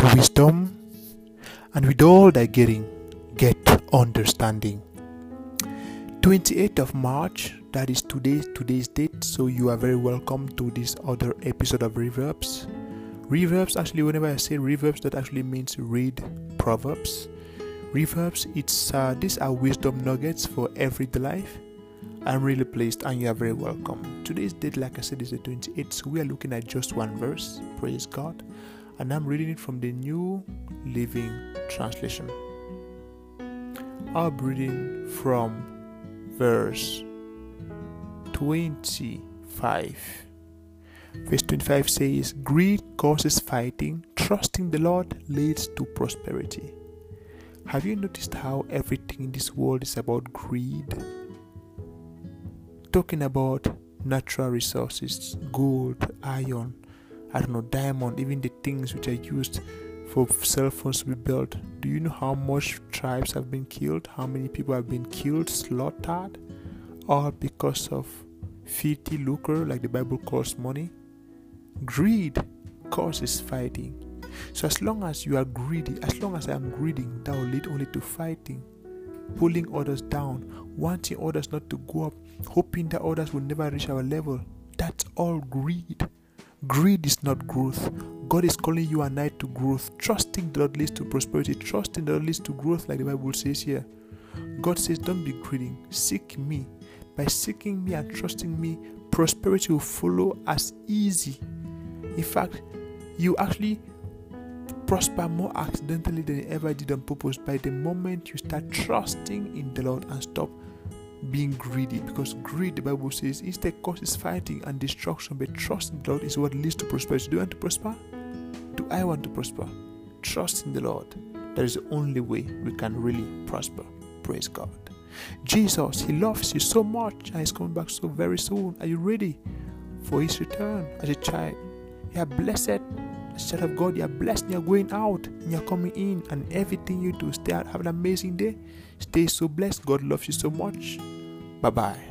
to wisdom, and with all thy getting, get understanding. 28th of March, that is today's date, so you are very welcome to this other episode of Reverbs. Reverbs, actually, whenever I say Reverbs, that actually means read Proverbs. Reverbs, these are wisdom nuggets for everyday life. I'm really pleased, and you are very welcome. Today's date, like I said, is the 28th, so we are looking at just one verse, praise God, and I'm reading it from the New Living Translation. I'm reading from verse 25. Verse 25 says, "Greed causes fighting, trusting the Lord leads to prosperity." Have you noticed how everything in this world is about greed? Talking about natural resources, gold, iron, diamond, even the things which are used for cell phones to be built. Do you know how much tribes have been killed? How many people have been killed, slaughtered? All because of filthy lucre, like the Bible calls money. Greed causes fighting. So as long as you are greedy, as long as I am greedy, that will lead only to fighting, pulling others down, wanting others not to go up, hoping that others will never reach our level. That's all greed. Greed is not growth. God is calling you and I to growth. Trusting the Lord leads to prosperity. Trusting the Lord leads to growth, like the Bible says here. God says, don't be greedy. Seek me. By seeking me and trusting me, prosperity will follow as easy. In fact, you actually prosper more accidentally than you ever did on purpose by the moment you start trusting in the Lord and stop being greedy, because greed, the Bible says, instead causes fighting and destruction, but trust in the Lord is what leads to prosperity. Do you want to prosper? Do I want to prosper? Trust in the Lord. That is the only way we can really prosper. Praise God. Jesus, He loves you so much, and He's coming back so very soon. Are you ready for His return? As a child, you are blessed. As a child of God, you are blessed. You are going out and you are coming in, and everything you do, stay out. Have an amazing day. Stay so blessed. God loves you so much. Bye-bye.